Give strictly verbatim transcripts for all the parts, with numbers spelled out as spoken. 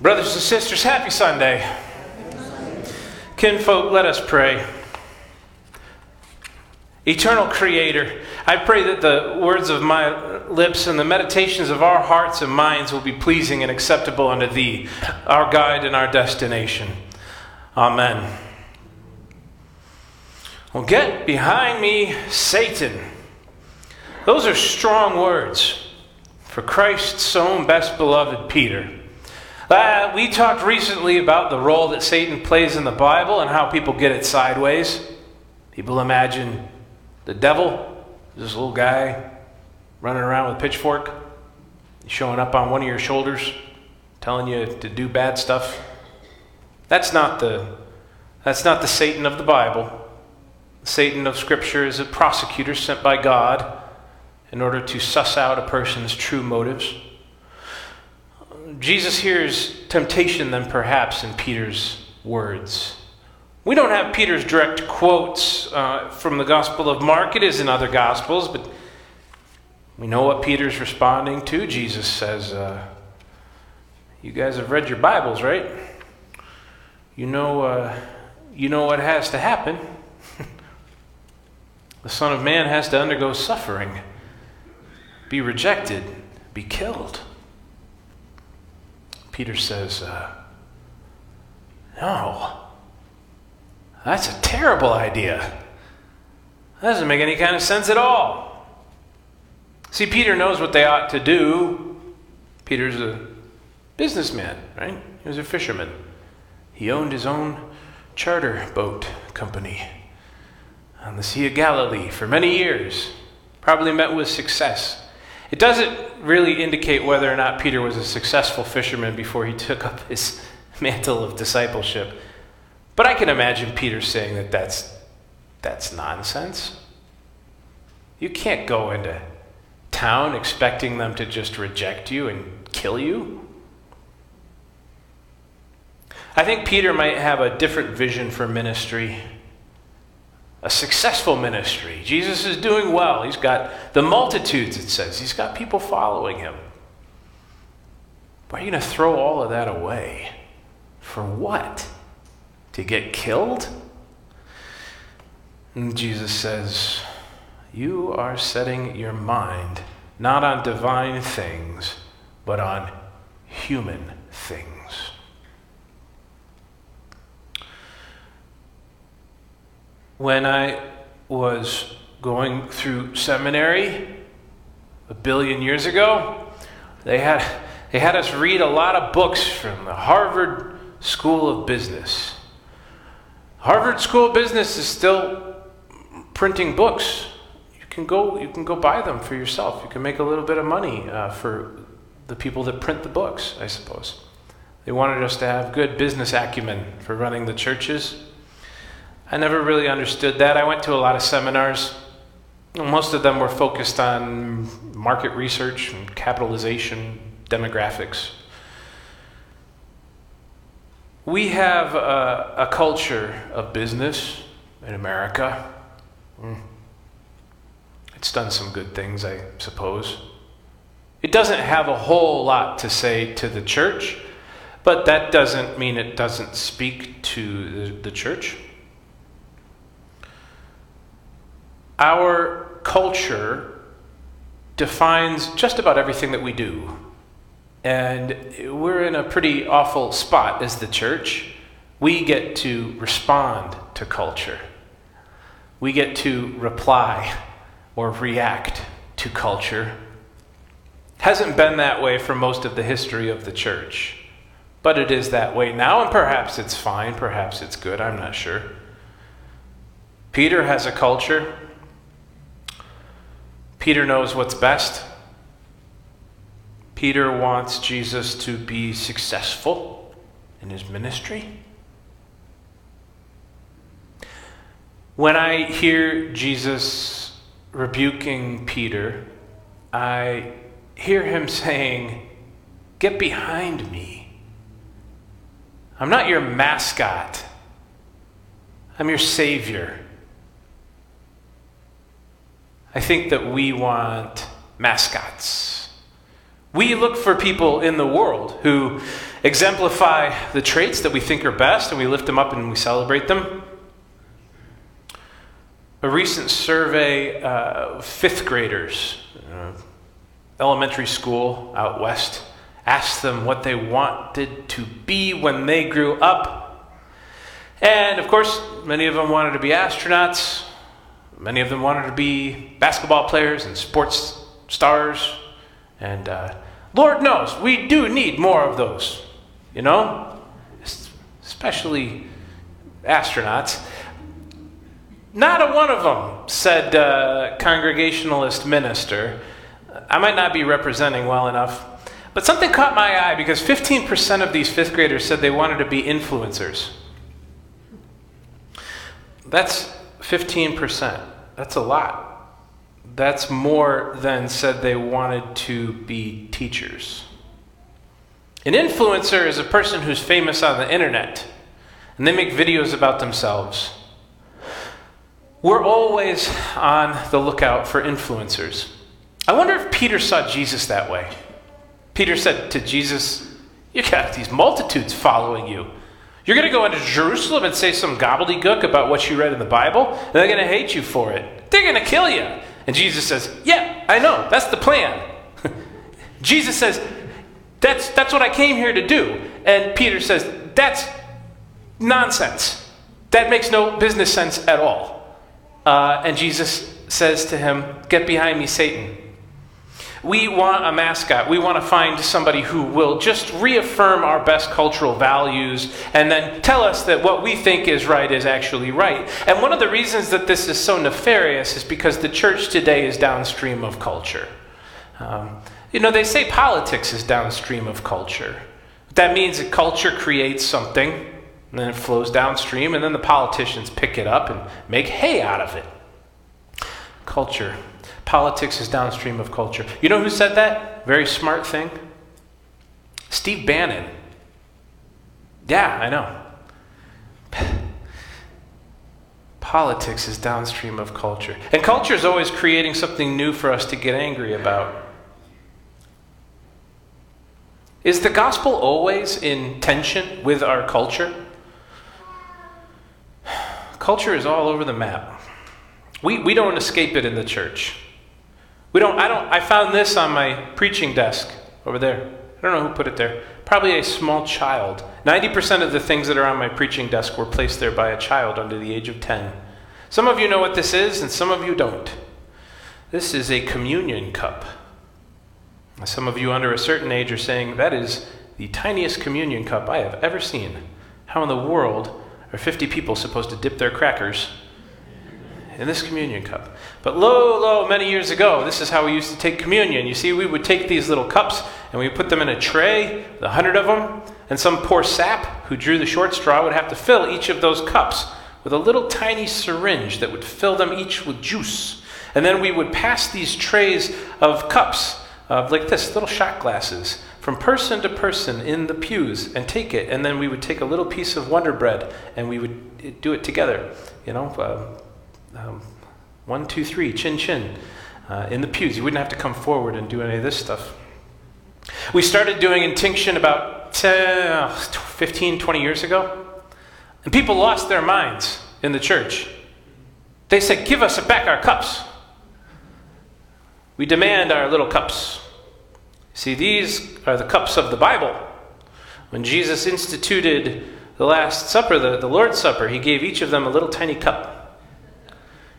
Brothers and sisters, happy Sunday. Kinfolk, let us pray. Eternal Creator, I pray that the words of my lips and the meditations of our hearts and minds will be pleasing and acceptable unto Thee, our guide and our destination. Amen. Well, get behind me, Satan. Those are strong words for Christ's own best beloved Peter. Uh, we talked recently about the role that Satan plays in the Bible and how people get it sideways. People imagine the devil, this little guy running around with a pitchfork, showing up on one of your shoulders, telling you to do bad stuff. That's not the, that's not the Satan of the Bible. The Satan of Scripture is a prosecutor sent by God in order to suss out a person's true motives. Jesus hears temptation then perhaps in Peter's words. We don't have Peter's direct quotes uh, from the Gospel of Mark. It is in other Gospels, but we know what Peter's responding to. Jesus says, uh, you guys have read your Bibles, right? You know, uh, you know what has to happen. The Son of Man has to undergo suffering, be rejected, be killed. Peter says, uh, no, that's a terrible idea. That doesn't make any kind of sense at all. See, Peter knows what they ought to do. Peter's a businessman, right? He was a fisherman. He owned his own charter boat company on the Sea of Galilee for many years. Probably met with success. It doesn't really indicate whether or not Peter was a successful fisherman before he took up his mantle of discipleship. But I can imagine Peter saying that that's, that's nonsense. You can't go into town expecting them to just reject you and kill you. I think Peter might have a different vision for ministry. A successful ministry. Jesus is doing well. He's got the multitudes, it says. He's got people following him. Why are you going to throw all of that away? For what? To get killed? And Jesus says, you are setting your mind not on divine things, but on human things. When I was going through seminary a billion years ago, they had they had us read a lot of books from the Harvard School of Business. Harvard School of Business is still printing books. You can go you can go buy them for yourself. You can make a little bit of money uh, for the people that print the books, I suppose. They wanted us to have good business acumen for running the churches. I never really understood that. I went to a lot of seminars. Most of them were focused on market research and capitalization, demographics. We have a, a culture of business in America. It's done some good things, I suppose. It doesn't have a whole lot to say to the church, but that doesn't mean it doesn't speak to the, the church. Our culture defines just about everything that we do. And we're in a pretty awful spot as the church. We get to respond to culture. We get to reply or react to culture. Hasn't been that way for most of the history of the church. But it is that way now, and perhaps it's fine, perhaps it's good, I'm not sure. Peter has a culture. Peter knows what's best. Peter wants Jesus to be successful in his ministry. When I hear Jesus rebuking Peter, I hear him saying, "Get behind me. I'm not your mascot. I'm your Savior." I think that we want mascots. We look for people in the world who exemplify the traits that we think are best, and we lift them up and we celebrate them. A recent survey uh, of fifth graders, uh, elementary school out west, asked them what they wanted to be when they grew up. And of course, many of them wanted to be astronauts. Many of them wanted to be basketball players and sports stars. And uh, Lord knows, we do need more of those, you know, especially astronauts. Not a one of them, said uh, Congregationalist minister. I might not be representing well enough. But something caught my eye, because fifteen percent of these fifth graders said they wanted to be influencers. That's fifteen percent. That's a lot. That's more than said they wanted to be teachers. An influencer is a person who's famous on the internet, and they make videos about themselves. We're always on the lookout for influencers. I wonder if Peter saw Jesus that way. Peter said to Jesus, "You got these multitudes following you. You're going to go into Jerusalem and say some gobbledygook about what you read in the Bible, and they're going to hate you for it. They're going to kill you." And Jesus says, "Yeah, I know, that's the plan." Jesus says, that's, that's what I came here to do. And Peter says, that's nonsense. That makes no business sense at all. Uh, and Jesus says to him, "Get behind me, Satan." We want a mascot. We want to find somebody who will just reaffirm our best cultural values and then tell us that what we think is right is actually right. And one of the reasons that this is so nefarious is because the church today is downstream of culture. Um, you know, they say politics is downstream of culture. That means that culture creates something, and then it flows downstream, and then the politicians pick it up and make hay out of it. Culture. Politics is downstream of culture. You know who said that? Very smart thing. Steve Bannon. Yeah, I know. Politics is downstream of culture. And culture is always creating something new for us to get angry about. Is the gospel always in tension with our culture? Culture is all over the map. We we don't escape it in the church. We don't, I don't, I found this on my preaching desk over there. I don't know who put it there. Probably a small child. ninety percent of the things that are on my preaching desk were placed there by a child under the age of ten. Some of you know what this is, and some of you don't. This is a communion cup. Some of you under a certain age are saying, that is the tiniest communion cup I have ever seen. How in the world are fifty people supposed to dip their crackers in this communion cup? But lo, lo, many years ago, this is how we used to take communion. You see, we would take these little cups, and we put them in a tray, a hundred of them, and some poor sap who drew the short straw would have to fill each of those cups with a little tiny syringe that would fill them each with juice. And then we would pass these trays of cups, of like this, little shot glasses, from person to person in the pews and take it. And then we would take a little piece of Wonder Bread, and we would do it together, you know, uh, Um, one, two, three, chin, chin, uh, in the pews. You wouldn't have to come forward and do any of this stuff. We started doing intinction about ten, fifteen, twenty years ago. And people lost their minds in the church. They said, "Give us back our cups. We demand our little cups." See, these are the cups of the Bible. When Jesus instituted the Last Supper, the, the Lord's Supper, he gave each of them a little tiny cup.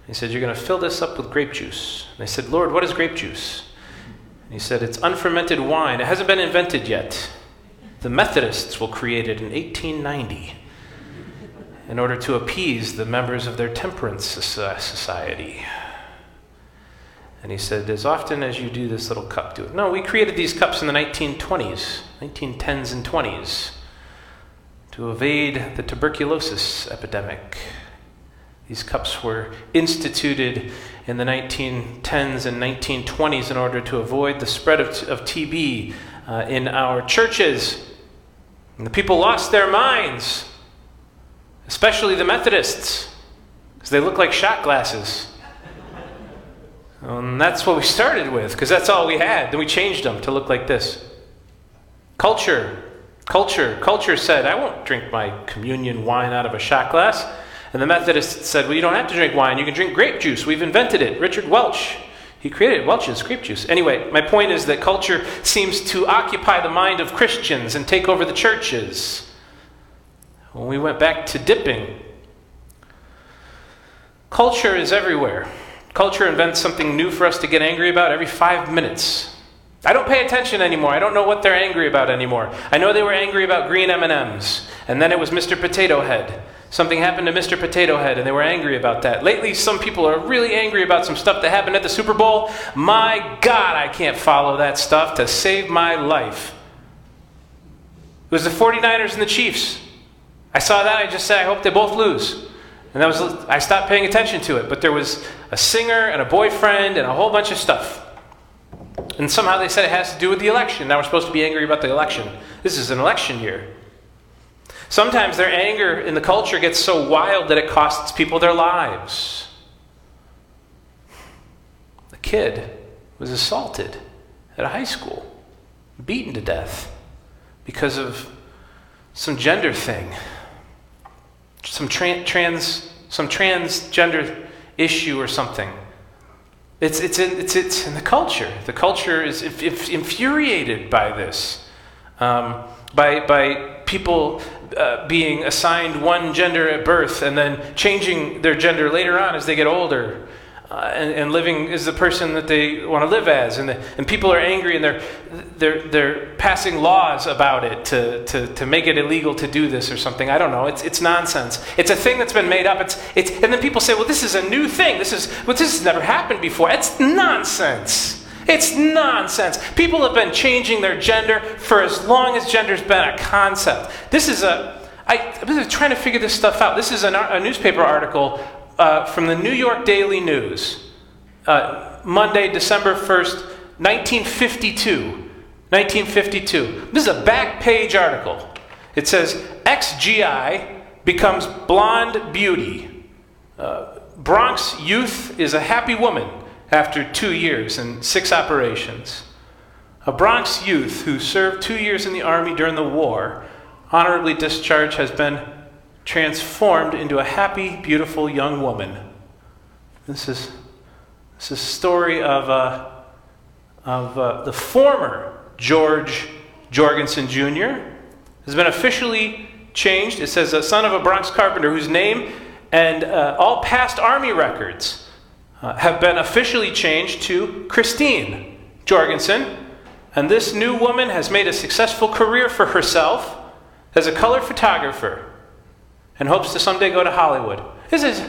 He said, "You're going to fill this up with grape juice." And they said, "Lord, what is grape juice?" And he said, "It's unfermented wine. It hasn't been invented yet. The Methodists will create it in eighteen ninety in order to appease the members of their temperance society." And he said, "As often as you do this little cup, do it." No, we created these cups in the nineteen twenties, nineteen tens and twenties, to evade the tuberculosis epidemic. These cups were instituted in the nineteen tens and nineteen twenties in order to avoid the spread of, of T B uh, in our churches. And the people lost their minds, especially the Methodists, because they look like shot glasses. And that's what we started with, because that's all we had. Then we changed them to look like this. Culture, culture, culture said, I won't drink my communion wine out of a shot glass. And the Methodists said, well, you don't have to drink wine. You can drink grape juice. We've invented it. Richard Welch, he created Welch's grape juice. Anyway, my point is that culture seems to occupy the mind of Christians and take over the churches. When we went back to dipping, culture is everywhere. Culture invents something new for us to get angry about every five minutes. I don't pay attention anymore. I don't know what they're angry about anymore. I know they were angry about green M and M's, and then it was Mister Potato Head. Something happened to Mister Potato Head, and they were angry about that. Lately, some people are really angry about some stuff that happened at the Super Bowl. My God, I can't follow that stuff to save my life. It was the forty-niners and the Chiefs. I saw that, I just said, I hope they both lose. And that was, I stopped paying attention to it, but there was a singer and a boyfriend and a whole bunch of stuff. And somehow they said it has to do with the election. Now we're supposed to be angry about the election. This is an election year. Sometimes their anger in the culture gets so wild that it costs people their lives. A kid was assaulted at a high school, beaten to death because of some gender thing, some tra- trans, some transgender issue or something. It's it's in, it's it's in the culture. The culture is if, if infuriated by this, um, by by people uh, being assigned one gender at birth and then changing their gender later on as they get older, uh, and, and living as the person that they want to live as. And the, and people are angry and they're they're they're passing laws about it to to to make it illegal to do this or something. I don't know. It's it's nonsense. It's a thing that's been made up. It's it's and then people say, well, this is a new thing. This is well, this has never happened before. It's nonsense. It's nonsense. People have been changing their gender for as long as gender's been a concept. This is a, I, I was trying to figure this stuff out. This is an, a newspaper article uh, from the New York Daily News, uh, Monday, December first, nineteen fifty-two. nineteen fifty-two. This is a back page article. It says, ex-G I becomes blonde beauty. Uh, Bronx youth is a happy woman after two years and six operations. A Bronx youth who served two years in the Army during the war, honorably discharged, has been transformed into a happy, beautiful young woman. This is this is a story of uh, of uh, the former George Jorgensen, Junior has been officially changed. It says a son of a Bronx carpenter whose name and uh, all past Army records Uh, have been officially changed to Christine Jorgensen, and this new woman has made a successful career for herself as a color photographer and hopes to someday go to Hollywood. This is,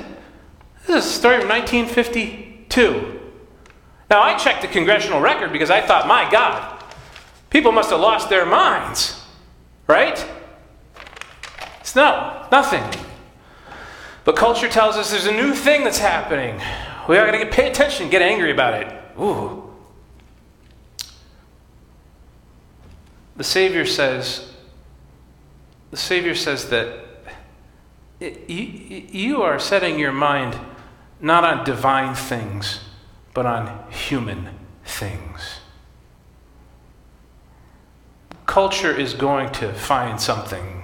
this is a story from nineteen fifty-two. Now, I checked the congressional record because I thought, my God, people must have lost their minds, right? It's no, nothing. But culture tells us there's a new thing that's happening. We are going to pay attention and get angry about it. Ooh. The Savior says, the Savior says that it, you, you are setting your mind not on divine things, but on human things. Culture is going to find something.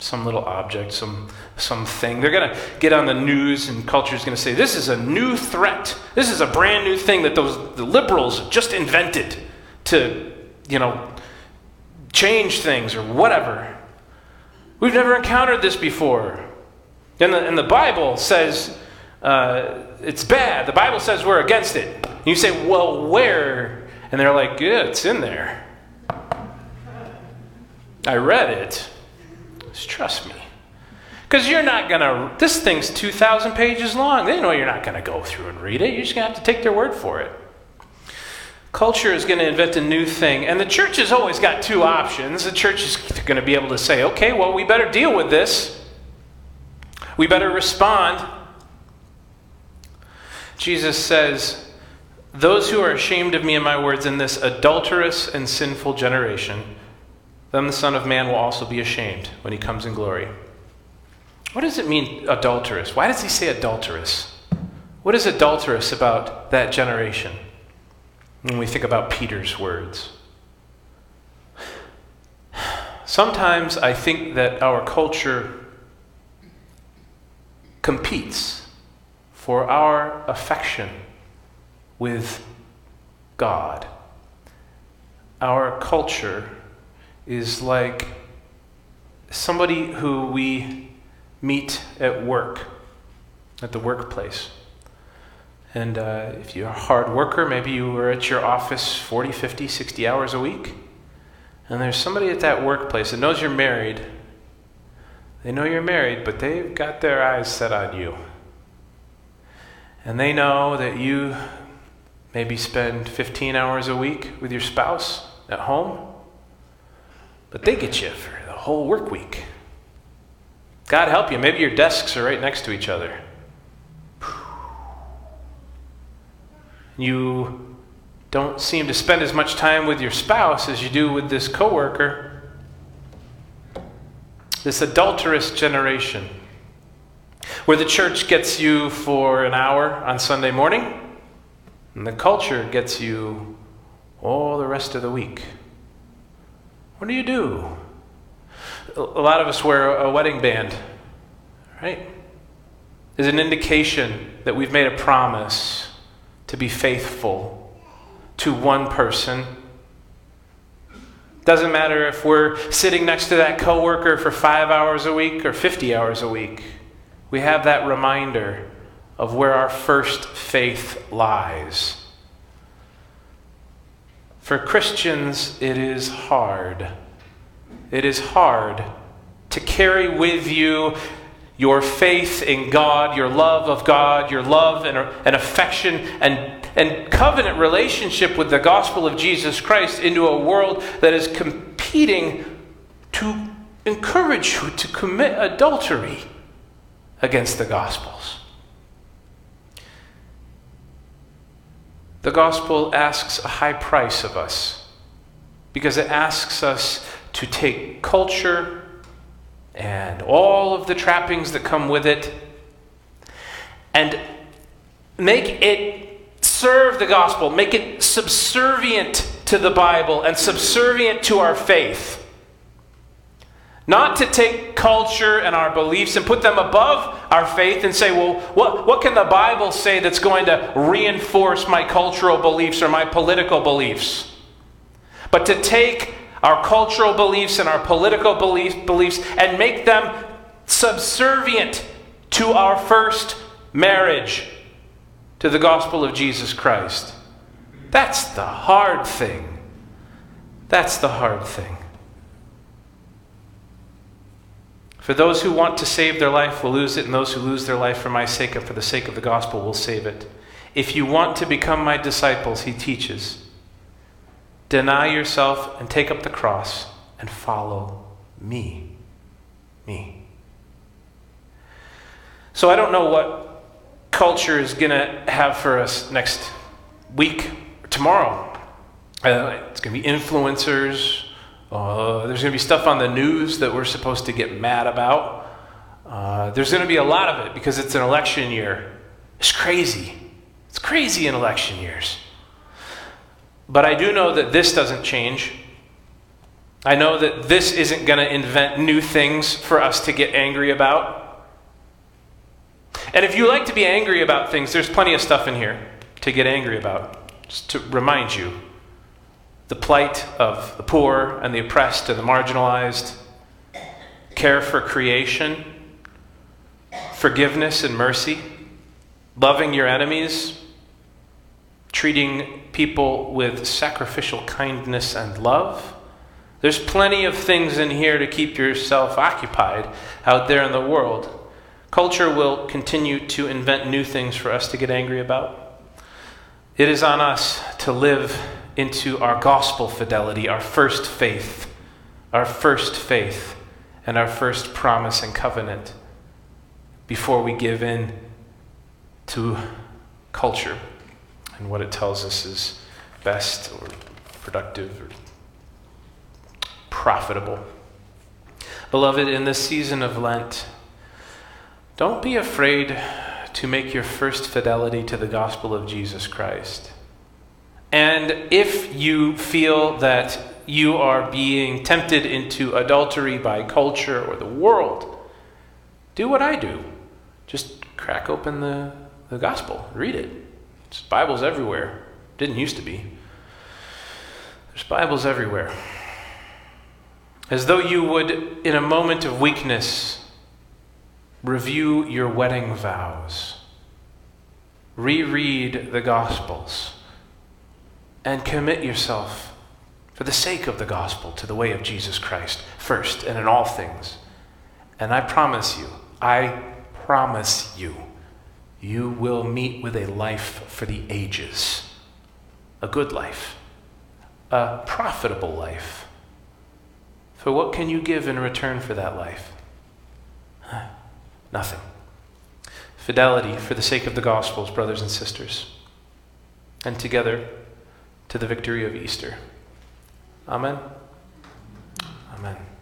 Some little object, some some thing. They're going to get on the news, and culture is going to say, this is a new threat. This is a brand new thing that those the liberals just invented to, you know, change things or whatever. We've never encountered this before. And the, and the Bible says uh, it's bad. The Bible says we're against it. And you say, well, where? And they're like, yeah, it's in there. I read it. Trust me. Because you're not going to, this thing's two thousand pages long. They know you're not going to go through and read it. You're just going to have to take their word for it. Culture is going to invent a new thing. And the church has always got two options. The church is going to be able to say, okay, well, we better deal with this. We better respond. Jesus says, those who are ashamed of me and my words in this adulterous and sinful generation, then the Son of Man will also be ashamed when he comes in glory. What does it mean, adulterous? Why does he say adulterous? What is adulterous about that generation? When we think about Peter's words. Sometimes I think that our culture competes for our affection with God. Our culture is like somebody who we meet at work, at the workplace. And uh, if you're a hard worker, maybe you were at your office forty, fifty, sixty hours a week. And there's somebody at that workplace that knows you're married. They know you're married, but they've got their eyes set on you. And they know that you maybe spend fifteen hours a week with your spouse at home. But they get you for the whole work week. God help you. Maybe your desks are right next to each other. You don't seem to spend as much time with your spouse as you do with this coworker. This adulterous generation, where the church gets you for an hour on Sunday morning, and the culture gets you all the rest of the week. What do you do? A lot of us wear a wedding band, right? It's an indication that we've made a promise to be faithful to one person. Doesn't matter if we're sitting next to that coworker for five hours a week or fifty hours a week. We have that reminder of where our first faith lies. For Christians, it is hard. It is hard to carry with you your faith in God, your love of God, your love and, and affection and, and covenant relationship with the gospel of Jesus Christ into a world that is competing to encourage you to commit adultery against the gospels. The gospel asks a high price of us because it asks us to take culture and all of the trappings that come with it, and make it serve the gospel, make it subservient to the Bible and subservient to our faith. Not to take culture and our beliefs and put them above our faith and say, well, what, what can the Bible say that's going to reinforce my cultural beliefs or my political beliefs? But to take our cultural beliefs and our political belief, beliefs and make them subservient to our first marriage, to the gospel of Jesus Christ. That's the hard thing. That's the hard thing. For those who want to save their life will lose it, and those who lose their life for my sake and for the sake of the gospel will save it. If you want to become my disciples, he teaches, deny yourself and take up the cross and follow me. Me. So I don't know what culture is going to have for us next week or tomorrow. Uh, it's going to be influencers. Uh, there's going to be stuff on the news that we're supposed to get mad about. Uh, there's going to be a lot of it because it's an election year. It's crazy. It's crazy in election years. But I do know that this doesn't change. I know that this isn't going to invent new things for us to get angry about. And if you like to be angry about things, there's plenty of stuff in here to get angry about. Just to remind you, the plight of the poor and the oppressed and the marginalized, care for creation, forgiveness and mercy, loving your enemies, treating people with sacrificial kindness and love. There's plenty of things in here to keep yourself occupied out there in the world. Culture will continue to invent new things for us to get angry about. It is on us to live into our gospel fidelity, our first faith, our first faith, and our first promise and covenant before we give in to culture. And what it tells us is best or productive or profitable. Beloved, in this season of Lent, don't be afraid to make your first fidelity to the gospel of Jesus Christ. And if you feel that you are being tempted into adultery by culture or the world, do what I do. Just crack open the, the gospel. Read it. There's Bibles everywhere. Didn't used to be. There's Bibles everywhere. As though you would, in a moment of weakness, review your wedding vows. Reread the Gospels. And commit yourself, for the sake of the gospel, to the way of Jesus Christ, first and in all things. And I promise you, I promise you, you will meet with a life for the ages. A good life. A profitable life. For what can you give in return for that life? Huh, nothing. Fidelity for the sake of the Gospels, brothers and sisters. And together, to the victory of Easter. Amen. Amen.